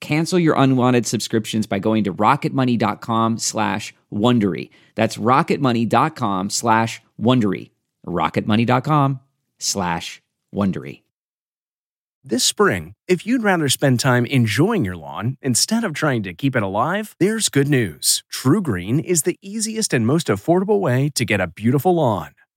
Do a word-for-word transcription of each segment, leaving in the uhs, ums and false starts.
Cancel your unwanted subscriptions by going to rocketmoney.com slash Wondery. That's rocketmoney.com slash Wondery. rocketmoney.com slash Wondery. This spring, if you'd rather spend time enjoying your lawn instead of trying to keep it alive, there's good news. True Green is the easiest and most affordable way to get a beautiful lawn.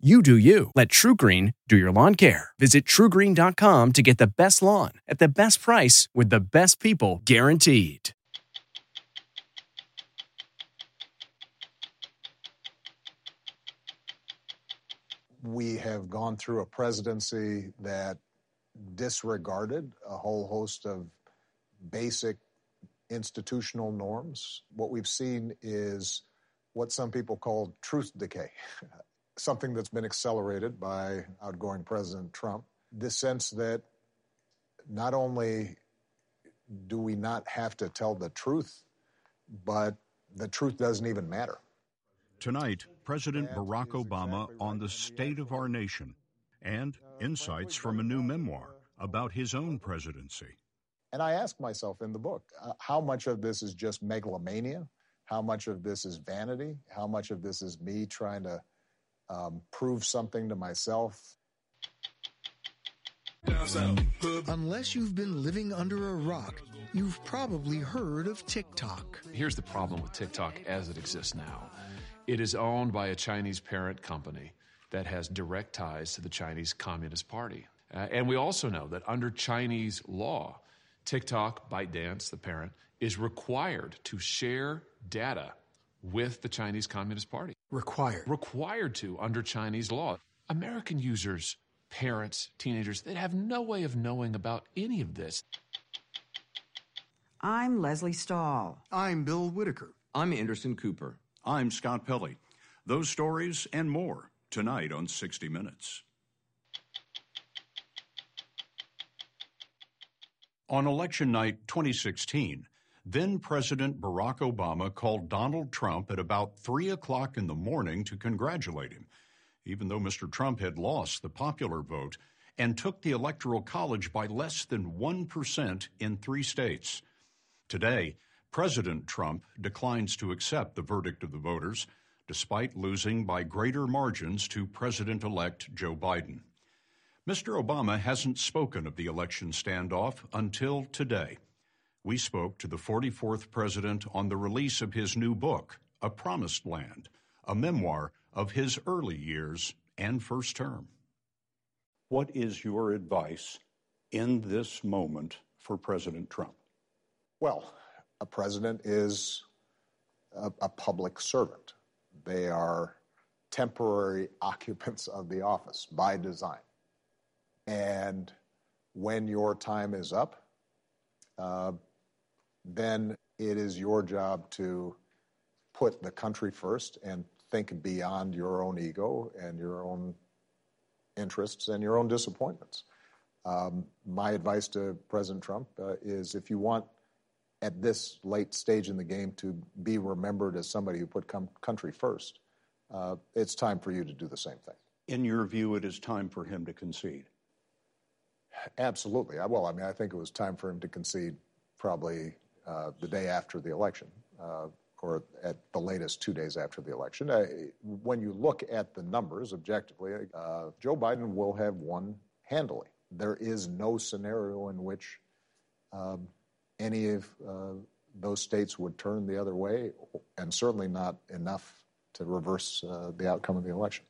You do you. Let True Green do your lawn care. Visit true green dot com to get the best lawn at the best price with the best people guaranteed. We have gone through a presidency that disregarded a whole host of basic institutional norms. What we've seen is what some people call truth decay. Something that's been accelerated by outgoing President Trump, this sense that not only do we not have to tell the truth, but the truth doesn't even matter. Tonight, President Barack Obama on the state of our nation and insights from a new memoir about his own presidency. And I ask myself in the book, uh, how much of this is just megalomania? How much of this is vanity? How much of this is me trying to Um, prove something to myself? Unless you've been living under a rock, you've probably heard of TikTok. Here's the problem with TikTok as it exists now. It is owned by a Chinese parent company that has direct ties to the Chinese Communist Party. Uh, and we also know that under Chinese law, TikTok, ByteDance, the parent, is required to share data with the Chinese Communist Party. Required. Required to under Chinese law. American users, parents, teenagers, they have no way of knowing about any of this. I'm Leslie Stahl. I'm Bill Whitaker. I'm Anderson Cooper. I'm Scott Pelley. Those stories and more tonight on sixty minutes. On election night twenty sixteen, then-President Barack Obama called Donald Trump at about three o'clock in the morning to congratulate him, even though Mister Trump had lost the popular vote and took the Electoral College by less than one percent in three states. Today, President Trump declines to accept the verdict of the voters, despite losing by greater margins to President-elect Joe Biden. Mister Obama hasn't spoken of the election standoff until today. We spoke to the forty-fourth president on the release of his new book, A Promised Land, a memoir of his early years and first term. What is your advice in this moment for President Trump? Well, a president is a, a public servant. They are temporary occupants of the office by design. And when your time is up, uh, then it is your job to put the country first and think beyond your own ego and your own interests and your own disappointments. Um, my advice to President Trump uh, is if you want, at this late stage in the game, to be remembered as somebody who put com- country first, uh, it's time for you to do the same thing. In your view, it is time for him to concede? Absolutely. I, well, I mean, I think it was time for him to concede probably uh, the day after the election, uh, or at the latest two days after the election. Uh, when you look at the numbers objectively, uh, Joe Biden will have won handily. There is no scenario in which um, any of uh, those states would turn the other way, and certainly not enough to reverse uh, the outcome of the election.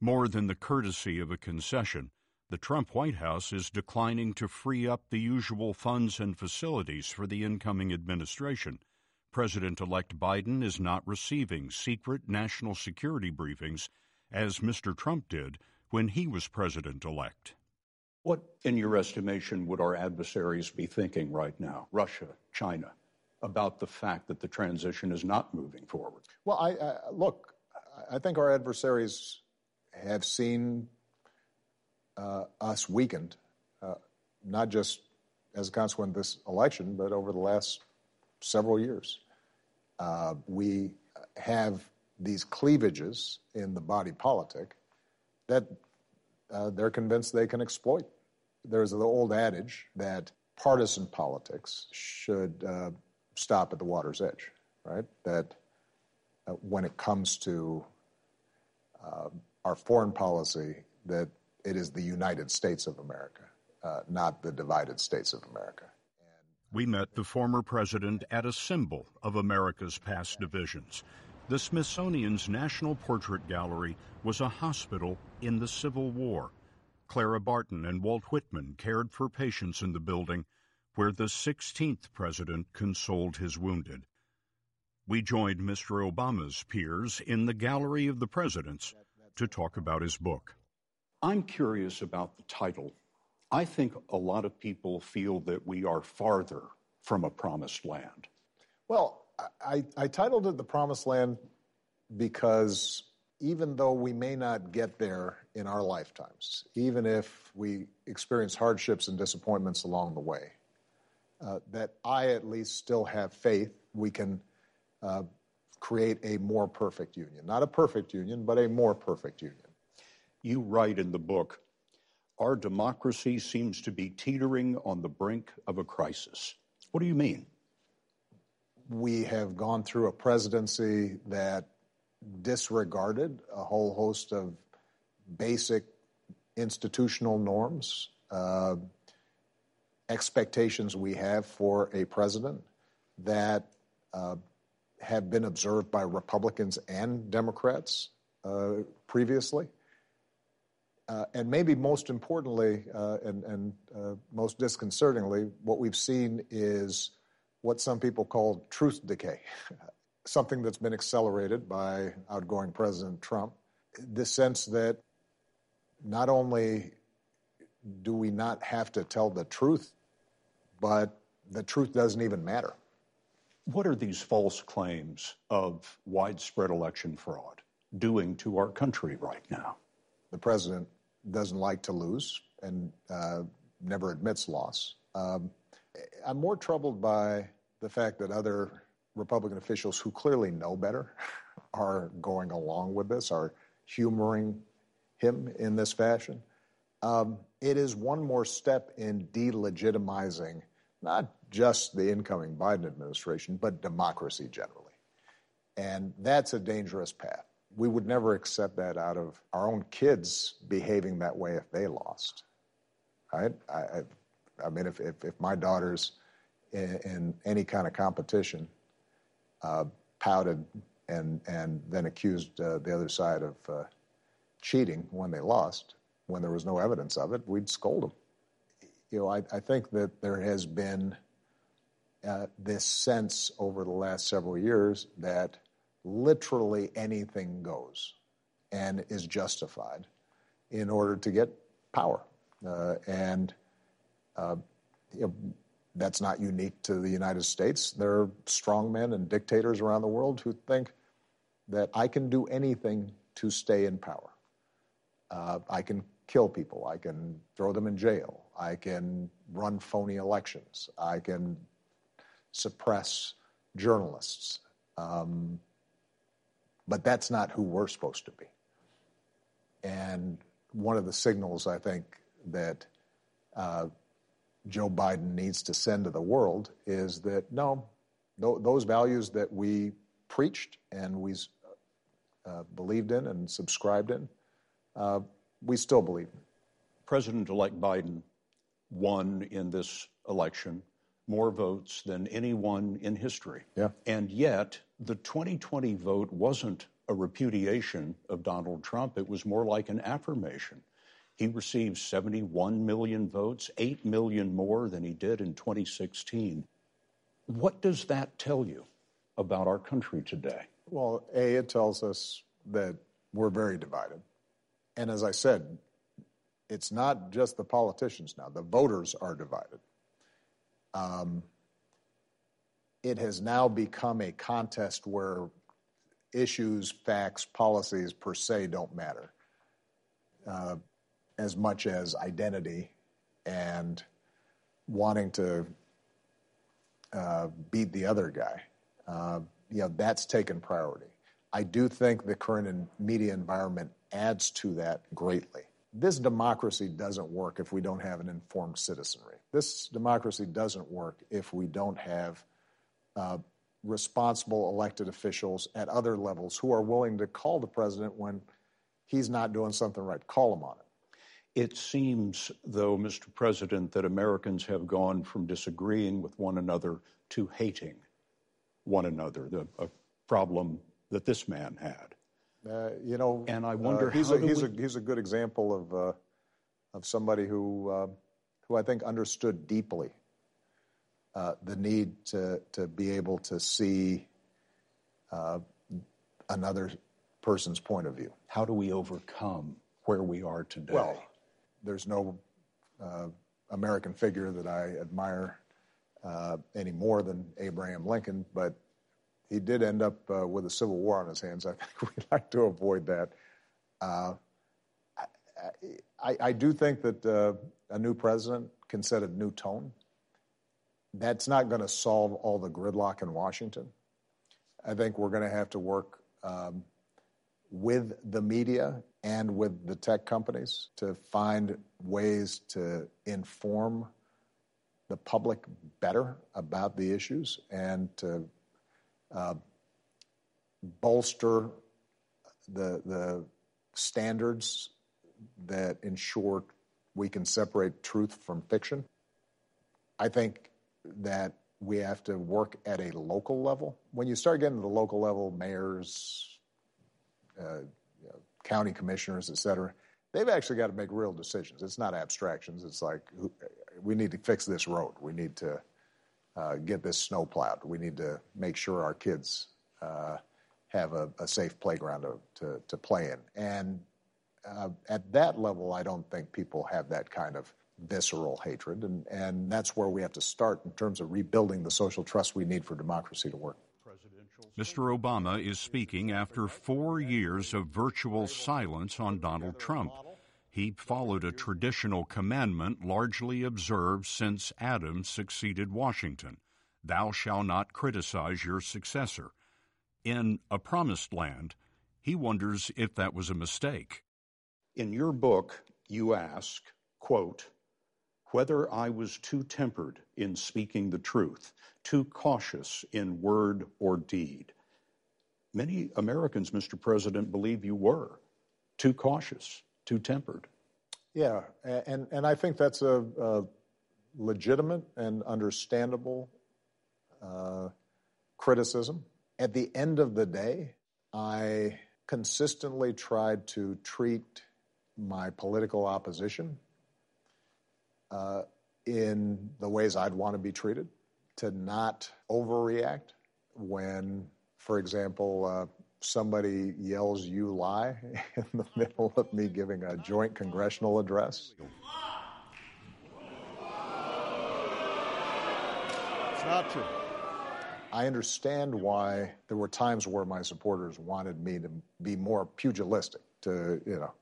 More than the courtesy of a concession, the Trump White House is declining to free up the usual funds and facilities for the incoming administration. President-elect Biden is not receiving secret national security briefings, as Mister Trump did when he was president-elect. What, in your estimation, would our adversaries be thinking right now, Russia, China, about the fact that the transition is not moving forward? Well, I, I, look, I think our adversaries have seen uh, us weakened, uh, not just as a consequence of this election, but over the last several years. Uh, we have these cleavages in the body politic that uh, they're convinced they can exploit. There's the old adage that partisan politics should uh, stop at the water's edge, right? That uh, when it comes to uh, our foreign policy, that it is the United States of America, uh, not the divided states of America. We met the former president at a symbol of America's past divisions. The Smithsonian's National Portrait Gallery was a hospital in the Civil War. Clara Barton and Walt Whitman cared for patients in the building, where the sixteenth president consoled his wounded. We joined Mister Obama's peers in the Gallery of the Presidents to talk about his book. I'm curious about the title. I think a lot of people feel that we are farther from a promised land. Well, I, I titled it The Promised Land because even though we may not get there in our lifetimes, even if we experience hardships and disappointments along the way, uh, that I at least still have faith we can uh, create a more perfect union. Not a perfect union, but a more perfect union. You write in the book, our democracy seems to be teetering on the brink of a crisis. What do you mean? We have gone through a presidency that disregarded a whole host of basic institutional norms, uh, expectations we have for a president that uh, have been observed by Republicans and Democrats uh, previously. Uh, and maybe most importantly uh, and, and uh, most disconcertingly, what we've seen is what some people call truth decay, something that's been accelerated by outgoing President Trump. This sense that not only do we not have to tell the truth, but the truth doesn't even matter. What are these false claims of widespread election fraud doing to our country right now? The president doesn't like to lose and uh, never admits loss. Um, I'm more troubled by the fact that other Republican officials who clearly know better are going along with this, are humoring him in this fashion. Um, it is one more step in delegitimizing not just the incoming Biden administration, but democracy generally. And that's a dangerous path. We would never accept that out of our own kids behaving that way if they lost, right? I, I, I mean, if, if, if my daughter's in, in any kind of competition uh, pouted and, and then accused uh, the other side of uh, cheating when they lost, when there was no evidence of it, we'd scold them. You know, I, I think that there has been uh, this sense over the last several years that literally anything goes and is justified in order to get power. Uh, and uh, you know, that's not unique to the United States. There are strongmen and dictators around the world who think that I can do anything to stay in power. Uh, I can kill people. I can throw them in jail. I can run phony elections. I can suppress journalists. Um, But that's not who we're supposed to be. And one of the signals, I think, that uh, Joe Biden needs to send to the world is that, no, th- those values that we preached and we uh, believed in and subscribed in, uh, we still believe in. President-elect Biden won in this election more votes than anyone in history. Yeah. And yet the twenty twenty vote wasn't a repudiation of Donald Trump. It was more like an affirmation. He received seventy-one million votes, eight million more than he did in twenty sixteen. What does that tell you about our country today? Well, A, it tells us that we're very divided. And as I said, it's not just the politicians now. The voters are divided. Um, it has now become a contest where issues, facts, policies per se don't matter. Uh, as much as identity and wanting to uh, beat the other guy. Uh, you know, that's taken priority. I do think the current media environment adds to that greatly. This democracy doesn't work if we don't have an informed citizenry. This democracy doesn't work if we don't have uh, responsible elected officials at other levels who are willing to call the president when he's not doing something right. Call him on it. It seems, though, Mister President, that Americans have gone from disagreeing with one another to hating one another, the, a problem that this man had. Uh, you know, and I wonder uh, he's, how a, he's, we... a, he's a good example of uh, of somebody who uh, who I think understood deeply uh, the need to to be able to see uh, another person's point of view. How do we overcome where we are today? Well, there's no uh, American figure that I admire uh, any more than Abraham Lincoln, but he did end up uh, with a civil war on his hands. I think we'd like to avoid that. Uh, I, I, I do think that uh, a new president can set a new tone. That's not going to solve all the gridlock in Washington. I think we're going to have to work um, with the media and with the tech companies to find ways to inform the public better about the issues and to uh, bolster the, the standards that ensure we can separate truth from fiction. I think that we have to work at a local level. When you start getting to the local level, mayors, uh, you know, county commissioners, et cetera, they've actually got to make real decisions. It's not abstractions. It's like, we need to fix this road. We need to uh, get this snow plowed. We need to make sure our kids uh, have a, a safe playground to, to, to play in. And uh, at that level, I don't think people have that kind of visceral hatred. And, and that's where we have to start in terms of rebuilding the social trust we need for democracy to work. Mister Obama is speaking after four years of virtual silence on Donald Trump. He followed a traditional commandment largely observed since Adam succeeded Washington. Thou shalt not criticize your successor. In A Promised Land, he wonders if that was a mistake. In your book, you ask, quote, whether I was too tempered in speaking the truth, too cautious in word or deed. Many Americans, Mister President, believe you were too cautious, too tempered. Yeah, and, and I think that's a, a legitimate and understandable uh, criticism. At the end of the day, I consistently tried to treat my political opposition Uh, in the ways I'd want to be treated, to not overreact when, for example, uh, somebody yells, "You lie," in the middle of me giving a joint congressional address. It's not true. I understand why there were times where my supporters wanted me to be more pugilistic, to, you know,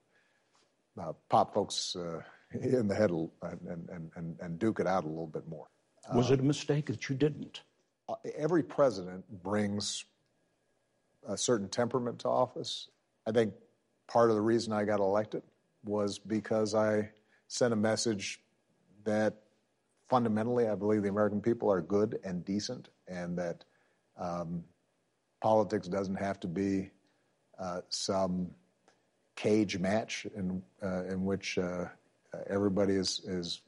uh, pop folks Uh, in the head and, and, and, and duke it out a little bit more. Was um, it a mistake that you didn't? Every president brings a certain temperament to office. I think part of the reason I got elected was because I sent a message that fundamentally, I believe the American people are good and decent, and that um, politics doesn't have to be uh, some cage match in uh, in which uh, everybody is is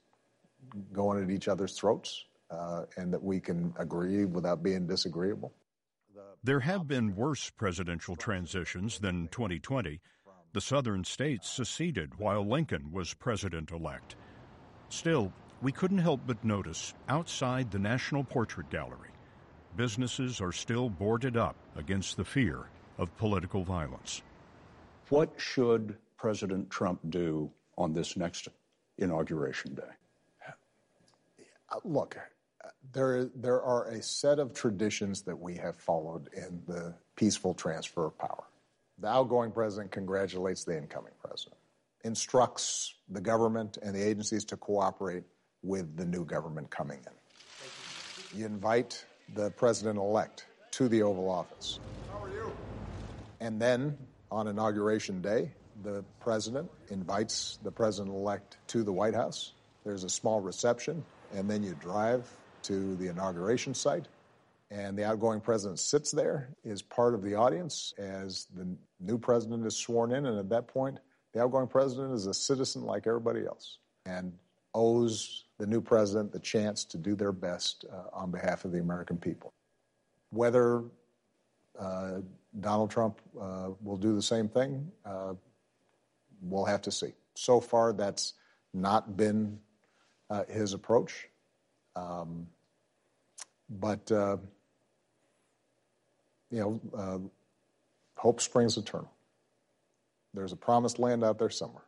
going at each other's throats, uh, and that we can agree without being disagreeable. There have been worse presidential transitions than twenty twenty. The southern states seceded while Lincoln was president-elect. Still, we couldn't help but notice, outside the National Portrait Gallery, businesses are still boarded up against the fear of political violence. What should President Trump do on this next inauguration day? Look, there, there are a set of traditions that we have followed in the peaceful transfer of power. The outgoing president congratulates the incoming president, instructs the government and the agencies to cooperate with the new government coming in. You invite the president-elect to the Oval Office. How are you? And then, on Inauguration Day, the president invites the president-elect to the White House. There's a small reception, and then you drive to the inauguration site. And the outgoing president sits there, is part of the audience as the new president is sworn in. And at that point, the outgoing president is a citizen like everybody else and owes the new president the chance to do their best uh, on behalf of the American people. Whether uh, Donald Trump uh, will do the same thing, uh, we'll have to see. So far, that's not been uh, his approach. Um, but... Uh, You know, uh, hope springs eternal. There's a promised land out there somewhere.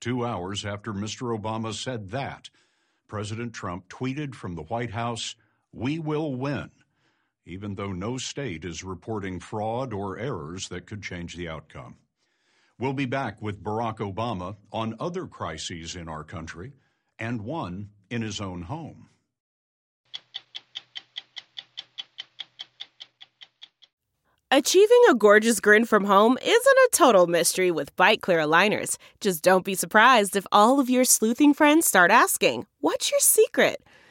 Two hours after Mister Obama said that, President Trump tweeted from the White House, "We will win," even though no state is reporting fraud or errors that could change the outcome. We'll be back with Barack Obama on other crises in our country and one in his own home. Achieving a gorgeous grin from home isn't a total mystery with BiteClear aligners. Just don't be surprised if all of your sleuthing friends start asking, "What's your secret?"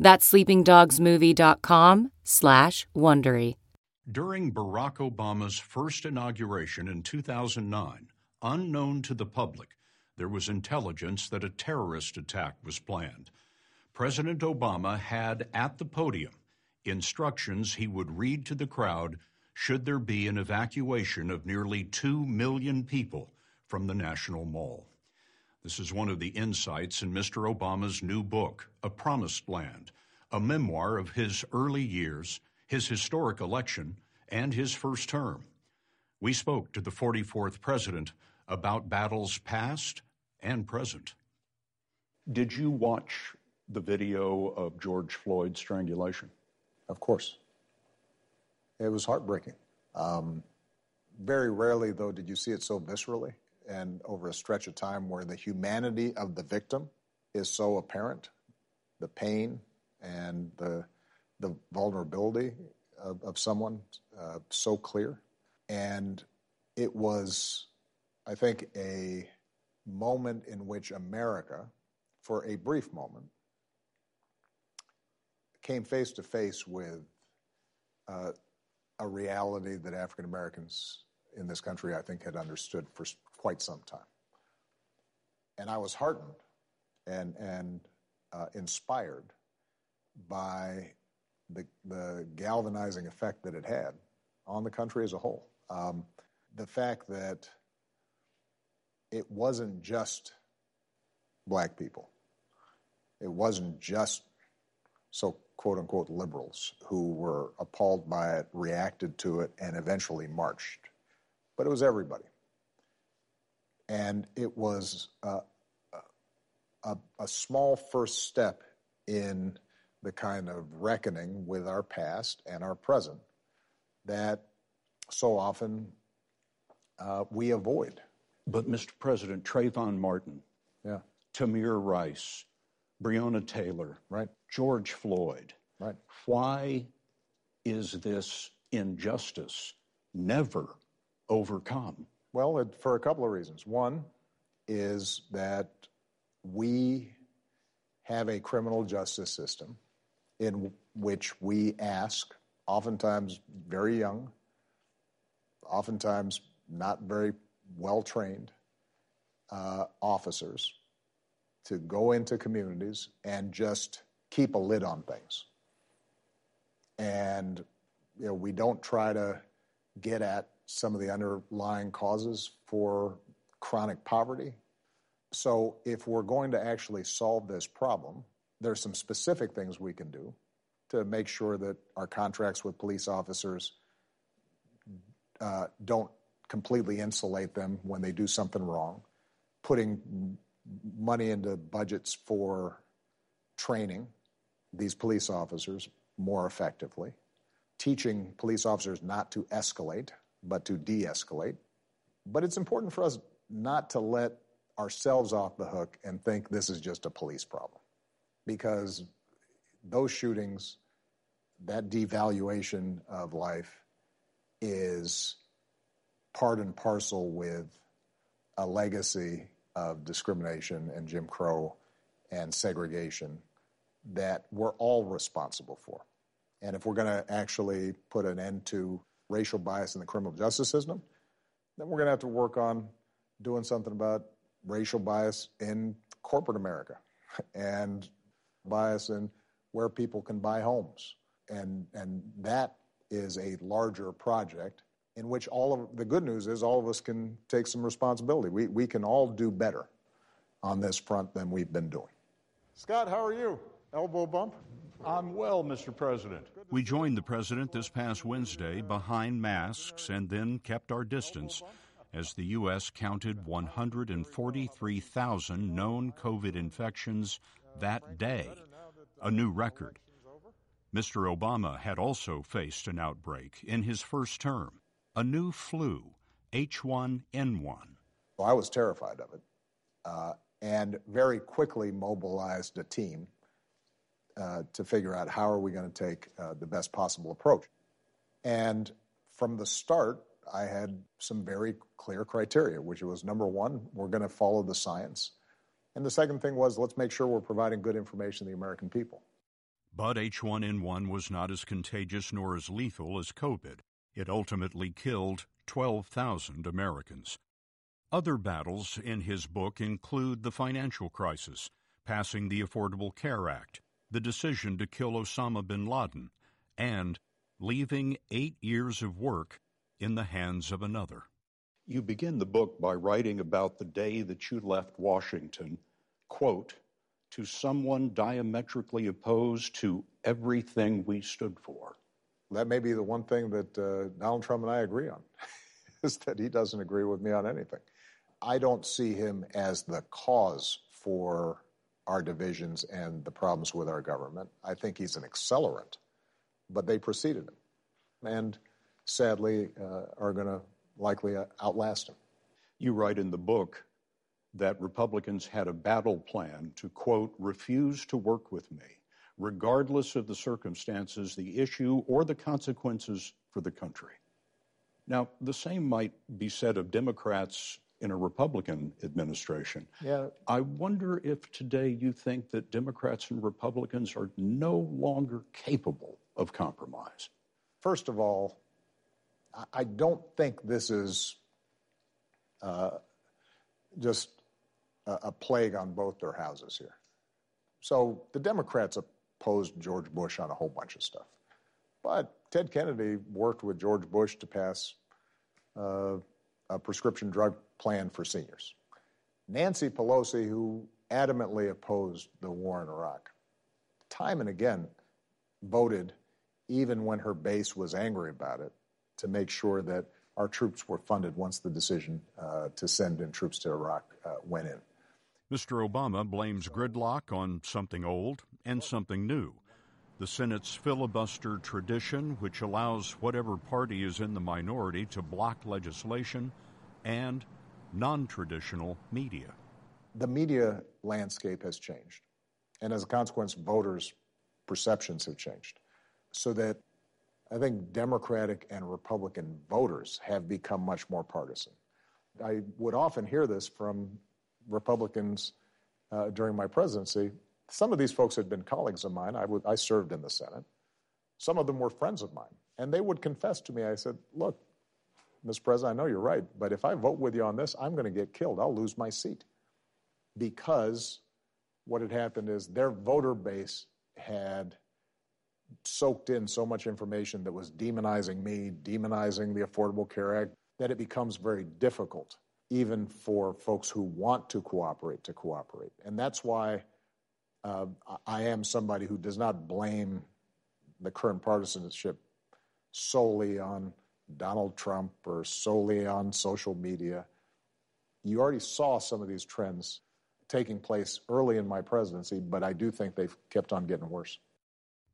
That's sleepingdogsmovie.com slash Wondery. During Barack Obama's first inauguration in two thousand nine, unknown to the public, there was intelligence that a terrorist attack was planned. President Obama had at the podium instructions he would read to the crowd should there be an evacuation of nearly two million people from the National Mall. This is one of the insights in Mister Obama's new book, A Promised Land, a memoir of his early years, his historic election, and his first term. We spoke to the forty-fourth president about battles past and present. Did you watch the video of George Floyd's strangulation? Of course. It was heartbreaking. Um, very rarely, though, did you see it so viscerally and over a stretch of time where the humanity of the victim is so apparent, the pain and the the vulnerability of, of someone uh, so clear. And it was, I think, a moment in which America, for a brief moment, came face to face with uh, a reality that African Americans in this country, I think, had understood for quite some time. And I was heartened and and uh, inspired by the, the galvanizing effect that it had on the country as a whole. Um, the fact that it wasn't just black people. It wasn't just so quote-unquote liberals who were appalled by it, reacted to it, and eventually marched. But it was everybody. And it was a, a, a small first step in the kind of reckoning with our past and our present that so often uh, we avoid. But, Mister President, Trayvon Martin, yeah, Tamir Rice, Breonna Taylor, right, George Floyd. Right. Why is this injustice never overcome? Well, it, for a couple of reasons. One is that we have a criminal justice system in which we ask, oftentimes very young, oftentimes not very well-trained uh, officers to go into communities and just keep a lid on things. And, you know, we don't try to get at some of the underlying causes for chronic poverty. So if we're going to actually solve this problem, there's some specific things we can do to make sure that our contracts with police officers uh, don't completely insulate them when they do something wrong. Putting money into budgets for training these police officers more effectively. Teaching police officers not to escalate, but to de-escalate. But it's important for us not to let ourselves off the hook and think this is just a police problem. Because those shootings, that devaluation of life is part and parcel with a legacy of discrimination and Jim Crow and segregation that we're all responsible for. And if we're going to actually put an end to racial bias in the criminal justice system, then we're going to have to work on doing something about racial bias in corporate America and bias in where people can buy homes. And, and that is a larger project in which all of the good news is all of us can take some responsibility. We, we can all do better on this front than we've been doing. Scott, how are you? Elbow bump? I'm well, Mister President. We joined the president this past Wednesday behind masks and then kept our distance as the U S counted one hundred forty-three thousand known COVID infections that day, a new record. Mister Obama had also faced an outbreak in his first term, a new flu, H one N one. Well, I was terrified of it uh, and very quickly mobilized a team Uh, to figure out how are we going to take uh, the best possible approach. And from the start, I had some very clear criteria, which was, number one, we're going to follow the science. And the second thing was, let's make sure we're providing good information to the American people. But H one N one was not as contagious nor as lethal as COVID. It ultimately killed twelve thousand Americans. Other battles in his book include the financial crisis, passing the Affordable Care Act, the decision to kill Osama bin Laden, and leaving eight years of work in the hands of another. You begin the book by writing about the day that you left Washington, quote, to someone diametrically opposed to everything we stood for. That may be the one thing that uh, Donald Trump and I agree on, is that he doesn't agree with me on anything. I don't see him as the cause for our divisions and the problems with our government. I think he's an accelerant, but they preceded him and sadly uh, are going to likely outlast him. You write in the book that Republicans had a battle plan to, quote, refuse to work with me, regardless of the circumstances, the issue, or the consequences for the country. Now, the same might be said of Democrats in a Republican administration. Yeah. I wonder if today you think that Democrats and Republicans are no longer capable of compromise. First of all, I don't think this is uh, just a, a plague on both their houses here. So the Democrats opposed George Bush on a whole bunch of stuff. But Ted Kennedy worked with George Bush to pass uh, a prescription drug plan for seniors. Nancy Pelosi, who adamantly opposed the war in Iraq, time and again voted, even when her base was angry about it, to make sure that our troops were funded once the decision uh, to send in troops to Iraq uh, went in. Mister Obama blames gridlock on something old and something new. The Senate's filibuster tradition, which allows whatever party is in the minority to block legislation, and non-traditional media. The media landscape has changed, and as a consequence, voters' perceptions have changed, so that I think Democratic and Republican voters have become much more partisan. I would often hear this from Republicans uh, during my presidency. Some of these folks had been colleagues of mine. I, would, I served in the Senate. Some of them were friends of mine, and they would confess to me. I said, look, Mister President, I know you're right, but if I vote with you on this, I'm going to get killed. I'll lose my seat. Because what had happened is their voter base had soaked in so much information that was demonizing me, demonizing the Affordable Care Act, that it becomes very difficult, even for folks who want to cooperate, to cooperate. And that's why uh, I am somebody who does not blame the current partisanship solely on Donald Trump or solely on social media. You already saw some of these trends taking place early in my presidency, but I do think they've kept on getting worse.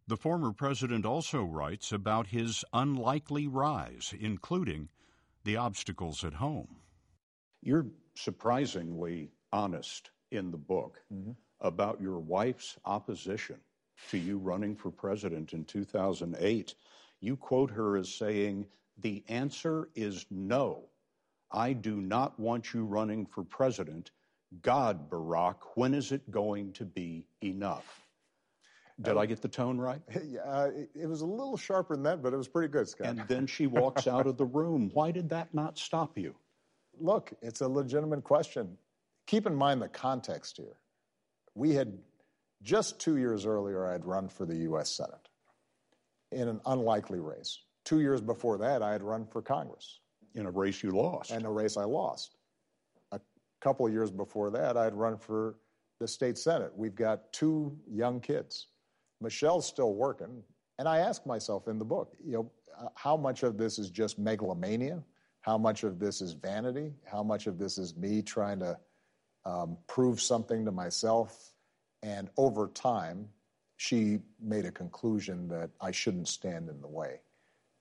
The former president also writes about his unlikely rise, including the obstacles at home. You're surprisingly honest in the book mm-hmm. about your wife's opposition to you running for president in two thousand eight. You quote her as saying, "The answer is no. I do not want you running for president. God, Barack, when is it going to be enough?" Did um, I get the tone right? Uh, it was a little sharper than that, but it was pretty good, Scott. And then she walks out of the room. Why did that not stop you? Look, it's a legitimate question. Keep in mind the context here. We had, just two years earlier, I had run for the U S Senate in an unlikely race. Two years before that, I had run for Congress. In a race you lost. In a race I lost. A couple of years before that, I had run for the state Senate. We've got two young kids. Michelle's still working. And I ask myself in the book, you know, uh, how much of this is just megalomania? How much of this is vanity? How much of this is me trying to um, prove something to myself? And over time, she made a conclusion that I shouldn't stand in the way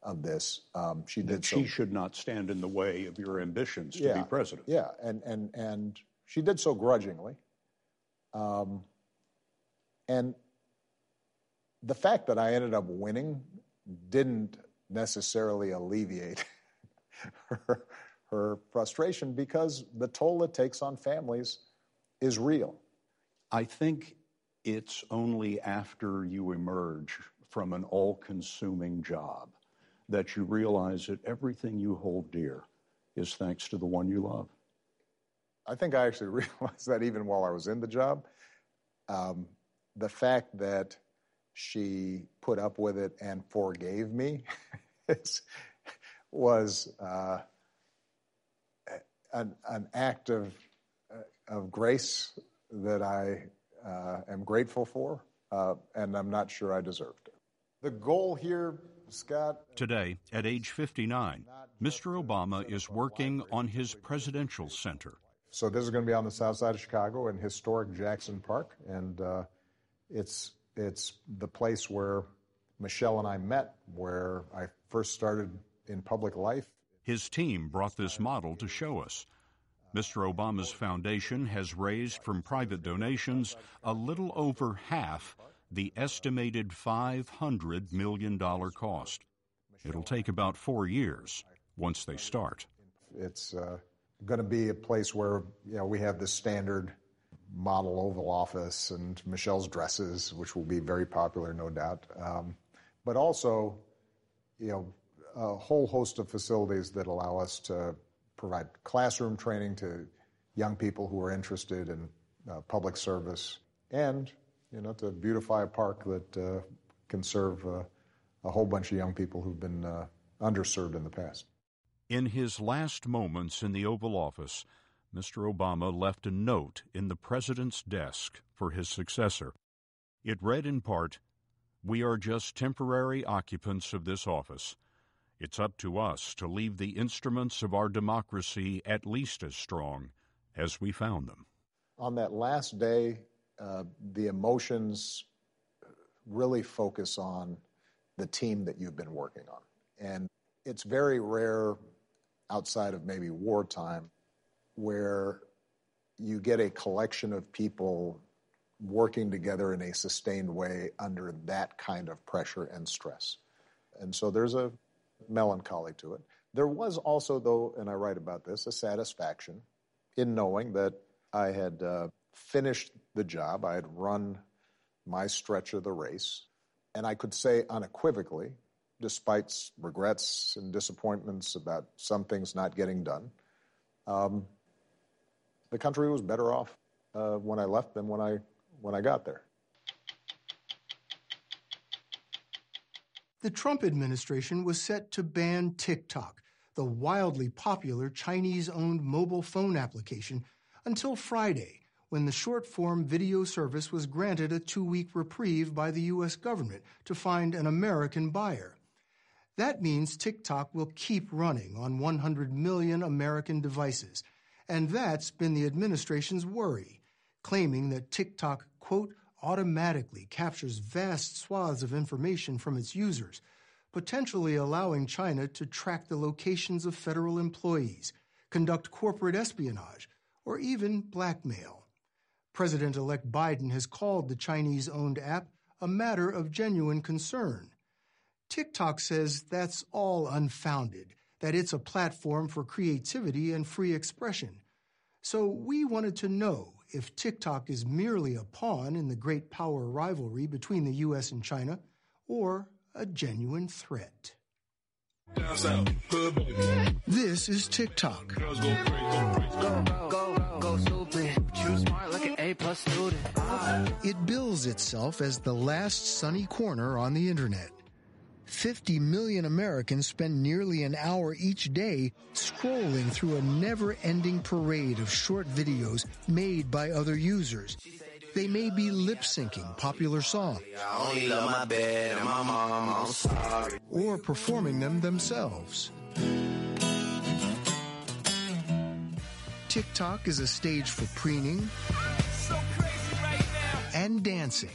of this. Um, she did. That she so. should not stand in the way of your ambitions to yeah, be president. Yeah, and and and she did so grudgingly. Um, and the fact that I ended up winning didn't necessarily alleviate her, her frustration, because the toll it takes on families is real. I think it's only after you emerge from an all-consuming job that you realize that everything you hold dear is thanks to the one you love. I think I actually realized that even while I was in the job. Um, the fact that she put up with it and forgave me was uh, an, an act of, uh, of grace that I uh, am grateful for, uh, and I'm not sure I deserved it. The goal here, Scott. Today, at age fifty-nine, Mister Obama is working on his presidential center. So this is going to be on the south side of Chicago in historic Jackson Park, and uh, it's it's the place where Michelle and I met, where I first started in public life. His team brought this model to show us. Mister Obama's foundation has raised from private donations a little over half the estimated five hundred million dollars cost. It'll take about four years once they start. It's uh, going to be a place where, you know, we have the standard model Oval Office and Michelle's dresses, which will be very popular, no doubt. Um, but also, you know, a whole host of facilities that allow us to provide classroom training to young people who are interested in uh, public service, and you know, to beautify a park that uh, can serve uh, a whole bunch of young people who've been uh, underserved in the past. In his last moments in the Oval Office, Mister Obama left a note in the president's desk for his successor. It read in part, "We are just temporary occupants of this office. It's up to us to leave the instruments of our democracy at least as strong as we found them." On that last day, uh, the emotions really focus on the team that you've been working on. And it's very rare, outside of maybe wartime, where you get a collection of people working together in a sustained way under that kind of pressure and stress. And so there's a melancholy to it. There was also, though, and I write about this, a satisfaction in knowing that I had uh, finished the job. I had run my stretch of the race. And I could say unequivocally, despite regrets and disappointments about some things not getting done, um, the country was better off uh, when I left than when I when I got there. The Trump administration was set to ban TikTok, the wildly popular Chinese-owned mobile phone application, until Friday, when the short-form video service was granted a two-week reprieve by the U S government to find an American buyer. That means TikTok will keep running on one hundred million American devices, and that's been the administration's worry, claiming that TikTok, quote, automatically captures vast swaths of information from its users, potentially allowing China to track the locations of federal employees, conduct corporate espionage, or even blackmail. President-elect Biden has called the Chinese-owned app a matter of genuine concern. TikTok says that's all unfounded, that it's a platform for creativity and free expression. So we wanted to know if TikTok is merely a pawn in the great power rivalry between the U S and China, or a genuine threat. This is TikTok. It bills itself as the last sunny corner on the internet. fifty million Americans spend nearly an hour each day scrolling through a never-ending parade of short videos made by other users. They may be lip-syncing popular songs or performing them themselves. TikTok is a stage for preening and dancing.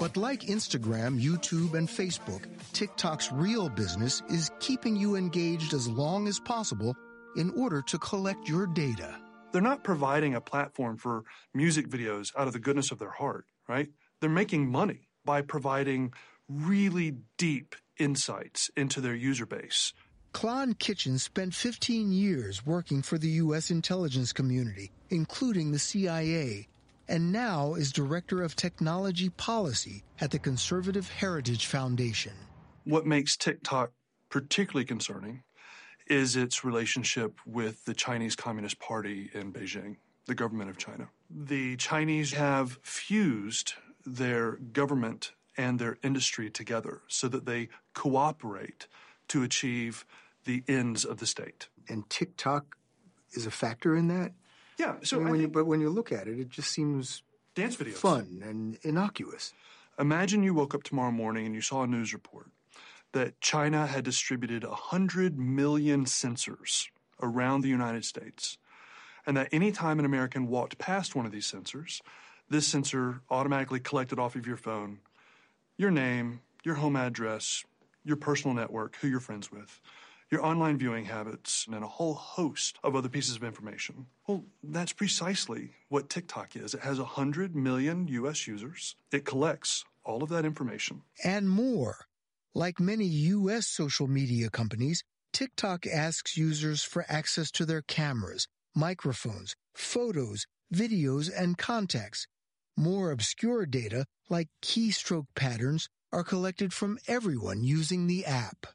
But like Instagram, YouTube, and Facebook, TikTok's real business is keeping you engaged as long as possible in order to collect your data. They're not providing a platform for music videos out of the goodness of their heart, right? They're making money by providing really deep insights into their user base. Klon Kitchen spent fifteen years working for the U S intelligence community, including the C I A, and now is Director of Technology Policy at the Conservative Heritage Foundation. What makes TikTok particularly concerning is its relationship with the Chinese Communist Party in Beijing, the government of China. The Chinese have fused their government and their industry together so that they cooperate to achieve the ends of the state. And TikTok is a factor in that? Yeah. So when you, but when you look at it, it just seems dance videos. Fun and innocuous. Imagine you woke up tomorrow morning and you saw a news report that China had distributed one hundred million sensors around the United States, and that any time an American walked past one of these sensors, this sensor automatically collected off of your phone your name, your home address, your personal network, who you're friends with, your online viewing habits, and a whole host of other pieces of information. Well, that's precisely what TikTok is. It has one hundred million U S users. It collects all of that information. And more. Like many U S social media companies, TikTok asks users for access to their cameras, microphones, photos, videos, and contacts. More obscure data, like keystroke patterns, are collected from everyone using the app.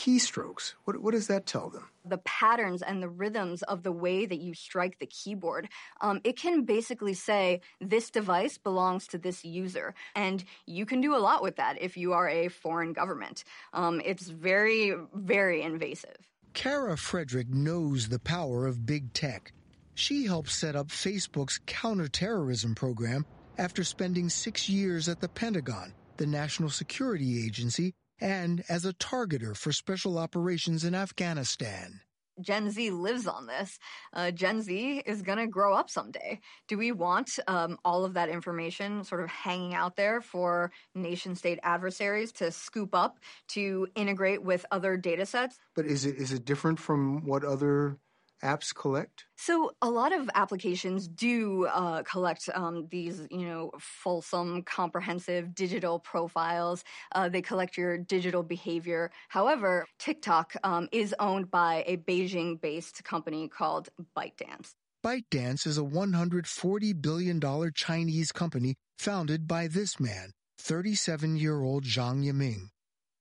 keystrokes. What, what does that tell them? The patterns and the rhythms of the way that you strike the keyboard. Um, it can basically say, this device belongs to this user. And you can do a lot with that if you are a foreign government. Um, it's very, very invasive. Kara Frederick knows the power of big tech. She helped set up Facebook's counterterrorism program after spending six years at the Pentagon, the National Security Agency, and as a targeter for special operations in Afghanistan. Gen Z lives on this. Uh, Gen Z is going to grow up someday. Do we want um, all of that information sort of hanging out there for nation-state adversaries to scoop up, to integrate with other data sets? But is it is it different from what other apps collect? So a lot of applications do uh, collect um, these, you know, fulsome, comprehensive digital profiles. Uh, they collect your digital behavior. However, TikTok um, is owned by a Beijing-based company called ByteDance. ByteDance is a one hundred forty billion dollars Chinese company founded by this man, thirty-seven-year-old Zhang Yiming.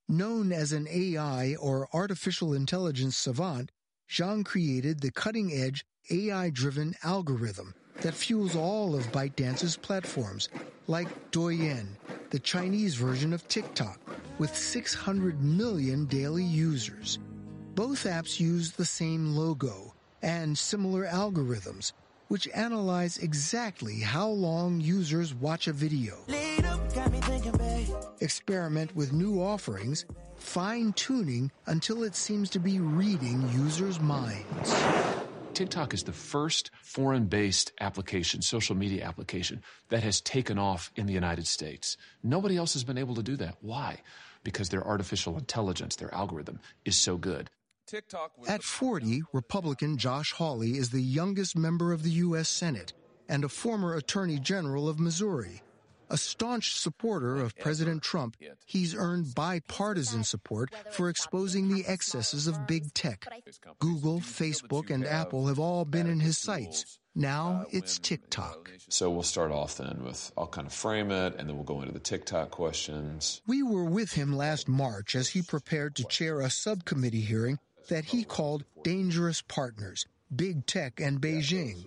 Known as an A I or artificial intelligence savant, Zhang created the cutting-edge, A I-driven algorithm that fuels all of ByteDance's platforms, like Douyin, the Chinese version of TikTok, with six hundred million daily users. Both apps use the same logo and similar algorithms, which analyze exactly how long users watch a video, experiment with new offerings, fine-tuning until it seems to be reading users' minds. TikTok is the first foreign-based application, social media application, that has taken off in the United States. Nobody else has been able to do that. Why? Because their artificial intelligence, their algorithm, is so good. TikTok was At forty, Republican Josh Hawley is the youngest member of the U S Senate and a former Attorney General of Missouri. A staunch supporter of President Trump, he's earned bipartisan support for exposing the excesses of big tech. Google, Facebook, and Apple have all been in his sights. Now it's TikTok. So we'll start off then with, I'll kind of frame it, and then we'll go into the TikTok questions. We were with him last March as he prepared to chair a subcommittee hearing that he called Dangerous Partners, Big Tech and Beijing.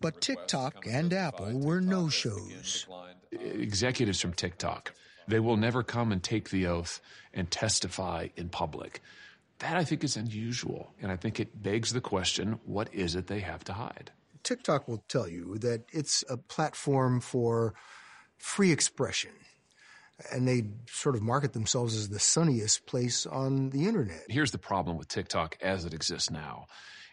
But TikTok and Apple were no-shows. Executives from TikTok, they will never come and take the oath and testify in public. That, I think, is unusual, and I think it begs the question, what is it they have to hide? TikTok will tell you that it's a platform for free expression, and they sort of market themselves as the sunniest place on the internet. Here's the problem with TikTok as it exists now.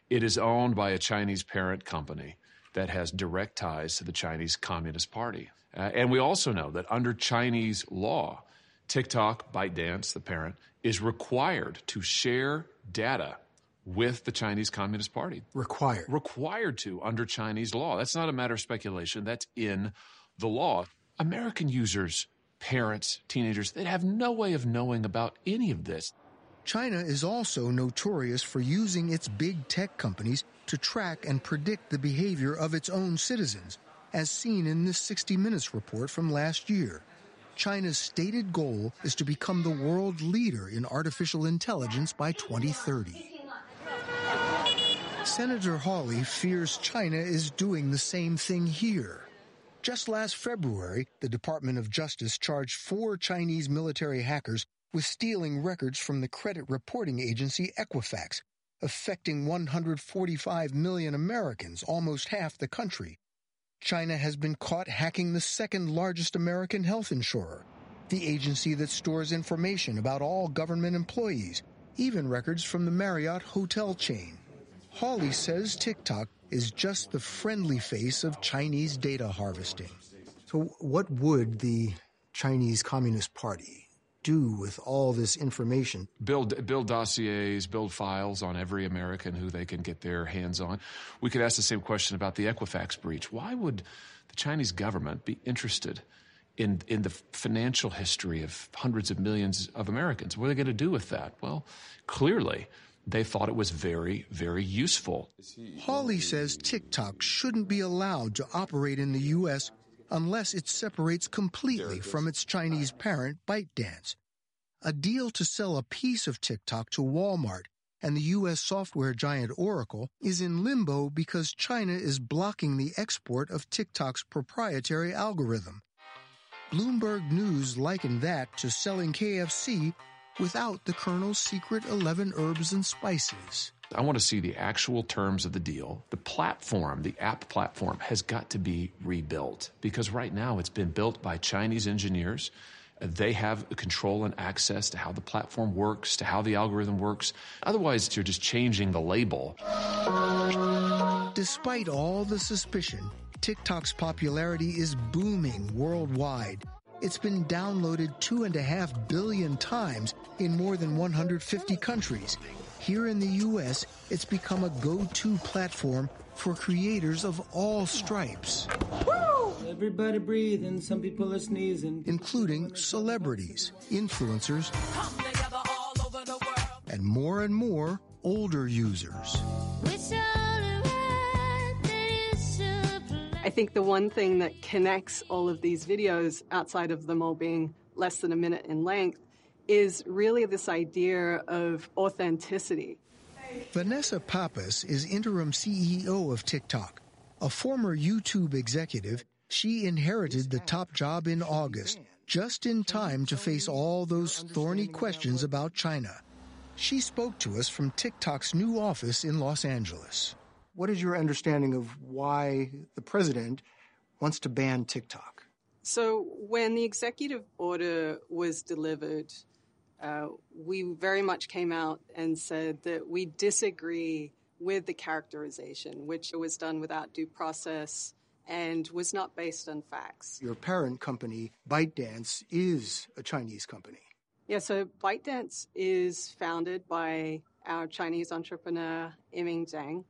It is owned by a Chinese parent company that has direct ties to the Chinese Communist Party. Uh, and we also know that under Chinese law, TikTok, ByteDance, the parent, is required to share data with the Chinese Communist Party. Required. Required to under Chinese law. That's not a matter of speculation. That's in the law. American users, parents, teenagers, they have no way of knowing about any of this. China is also notorious for using its big tech companies to track and predict the behavior of its own citizens, as seen in this sixty minutes report from last year. China's stated goal is to become the world leader in artificial intelligence by twenty thirty. Senator Hawley fears China is doing the same thing here. Just last February, the Department of Justice charged four Chinese military hackers with stealing records from the credit reporting agency Equifax, affecting one hundred forty-five million Americans, almost half the country. China has been caught hacking the second largest American health insurer, the agency that stores information about all government employees, even records from the Marriott hotel chain. Hawley says TikTok is just the friendly face of Chinese data harvesting. So what would the Chinese Communist Party do with all this information? Build build dossiers, build files on every American who they can get their hands on. We could ask the same question about the Equifax breach. Why would the Chinese government be interested in, in the financial history of hundreds of millions of Americans? What are they going to do with that? Well, clearly, they thought it was very, very useful. Hawley says TikTok shouldn't be allowed to operate in the U S unless it separates completely from its Chinese parent, ByteDance. a deal to sell a piece of TikTok to Walmart and the U S software giant Oracle is in limbo because China is blocking the export of TikTok's proprietary algorithm. Bloomberg News likened that to selling K F C without the Colonel's secret eleven herbs and spices. I want to see the actual terms of the deal. The platform, the app platform, has got to be rebuilt because right now it's been built by Chinese engineers. They have control and access to how the platform works, to how the algorithm works. Otherwise, you're just changing the label. Despite all the suspicion, TikTok's popularity is booming worldwide. It's been downloaded two and a half billion times in more than one hundred fifty countries. Here in the U S, it's become a go-to platform for creators of all stripes. Woo! Everybody breathing, some people are sneezing. Including celebrities, influencers, come together all over the world, and more and more older users. I think the one thing that connects all of these videos, outside of them all being less than a minute in length, is really this idea of authenticity. Vanessa Pappas is interim C E O of TikTok. A former YouTube executive, she inherited the top job in August, just in time to face all those thorny questions about China. She spoke to us from TikTok's new office in Los Angeles. What is your understanding of why the president wants to ban TikTok? So when the executive order was delivered, uh, we very much came out and said that we disagree with the characterization, which was done without due process and was not based on facts. Your parent company, ByteDance, is a Chinese company. Yeah, so ByteDance is founded by our Chinese entrepreneur, Yiming Zhang.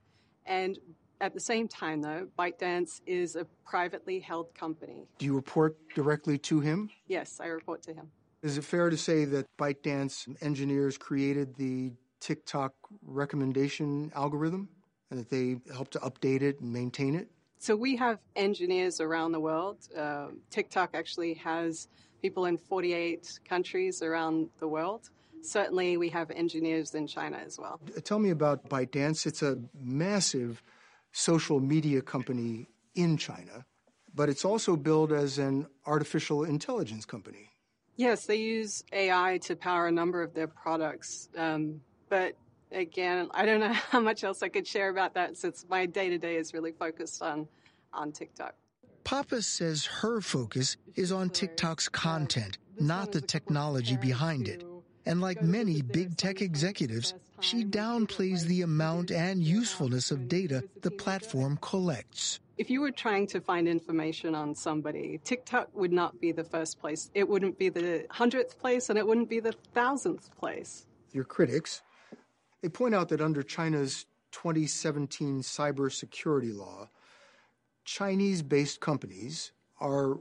And at the same time, though, ByteDance is a privately held company. Do you report directly to him? Yes, I report to him. Is it fair to say that ByteDance engineers created the TikTok recommendation algorithm and that they helped to update it and maintain it? So we have engineers around the world. Uh, TikTok actually has people in forty-eight countries around the world. Certainly, we have engineers in China as well. Tell me about ByteDance. It's a massive social media company in China, but it's also billed as an artificial intelligence company. Yes, they use A I to power a number of their products. Um, but again, I don't know how much else I could share about that since my day-to-day is really focused on, on TikTok. Papa says her focus is on TikTok's content, not the technology behind it. And like many big tech executives, she downplays the amount and usefulness of data the platform collects. If you were trying to find information on somebody, TikTok would not be the first place. It wouldn't be the hundredth place, and it wouldn't be the thousandth place. Your critics, they point out that under China's twenty seventeen cybersecurity law, Chinese-based companies are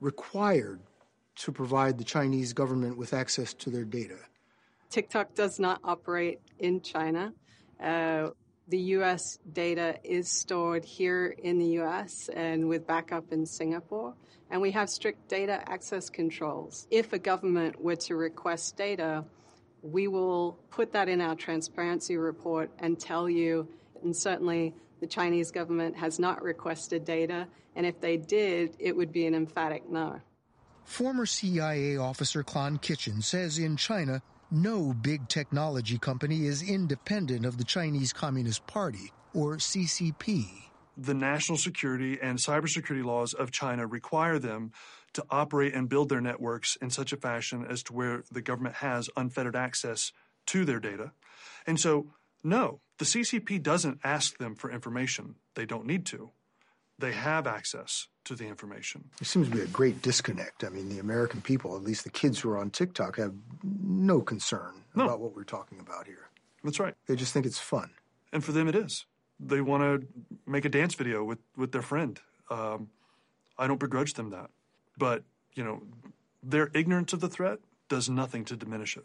required to provide the Chinese government with access to their data. TikTok does not operate in China. Uh, the U S data is stored here in the U S and with backup in Singapore. And we have strict data access controls. If a government were to request data, we will put that in our transparency report and tell you, and certainly the Chinese government has not requested data. And if they did, it would be an emphatic no. Former C I A officer Klon Kitchen says in China, no big technology company is independent of the Chinese Communist Party, or C C P. The national security and cybersecurity laws of China require them to operate and build their networks in such a fashion as to where the government has unfettered access to their data. And so, no, the C C P doesn't ask them for information. They don't need to. They have access to the information. It seems to be a great disconnect. I mean, the American people, at least the kids who are on TikTok, have no concern no. about what we're talking about here. That's right. They just think it's fun. And for them, it is. They want to make a dance video with, with their friend. Um, I don't begrudge them that. But, you know, their ignorance of the threat does nothing to diminish it.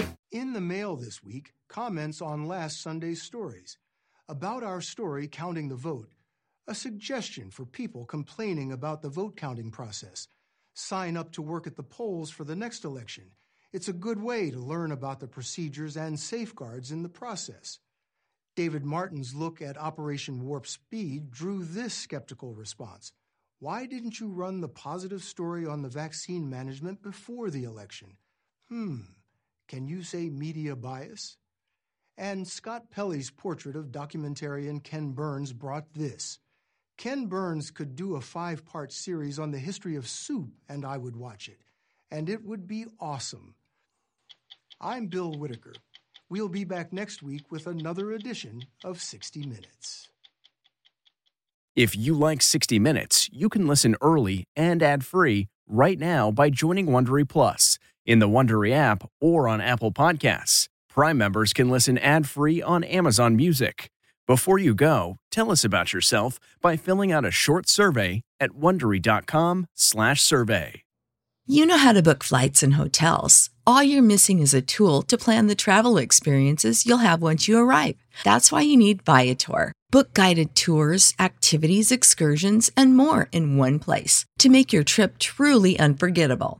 In the mail this week, comments on last Sunday's stories. About our story, Counting the Vote, a suggestion for people complaining about the vote counting process. Sign up to work at the polls for the next election. It's a good way to learn about the procedures and safeguards in the process. David Martin's look at Operation Warp Speed drew this skeptical response. Why didn't you run the positive story on the vaccine management before the election? Hmm, can you say media bias? And Scott Pelley's portrait of documentarian Ken Burns brought this. Ken Burns could do a five-part series on the history of soup, and I would watch it. And it would be awesome. I'm Bill Whitaker. We'll be back next week with another edition of sixty minutes. If you like sixty minutes, you can listen early and ad-free right now by joining Wondery Plus in the Wondery app or on Apple Podcasts. Prime members can listen ad-free on Amazon Music. Before you go, tell us about yourself by filling out a short survey at wondery dot com slash survey. You know how to book flights and hotels. All you're missing is a tool to plan the travel experiences you'll have once you arrive. That's why you need Viator. Book guided tours, activities, excursions, and more in one place to make your trip truly unforgettable.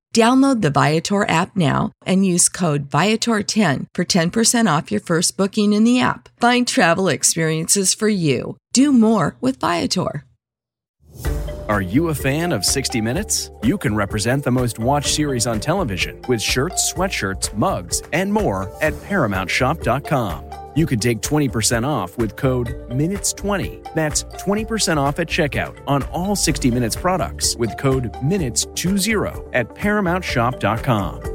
Download the Viator app now and use code Viator ten for ten percent off your first booking in the app. Find travel experiences for you. Do more with Viator. Are you a fan of sixty minutes? You can represent the most watched series on television with shirts, sweatshirts, mugs, and more at paramount shop dot com. You can take twenty percent off with code minutes twenty. That's twenty percent off at checkout on all sixty minutes products with code minutes twenty at paramount shop dot com.